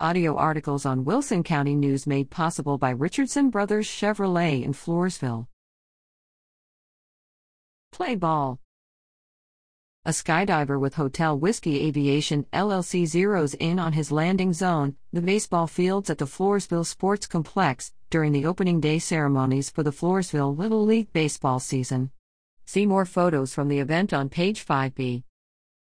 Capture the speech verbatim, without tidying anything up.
Audio articles on Wilson County News made possible by Richardson Brothers Chevrolet in Floresville. Play ball. A skydiver with Hotel Whiskey Aviation L L C zeroes in on his landing zone, the baseball fields at the Floresville Sports Complex, during the opening day ceremonies for the Floresville Little League baseball season. See more photos from the event on page five B.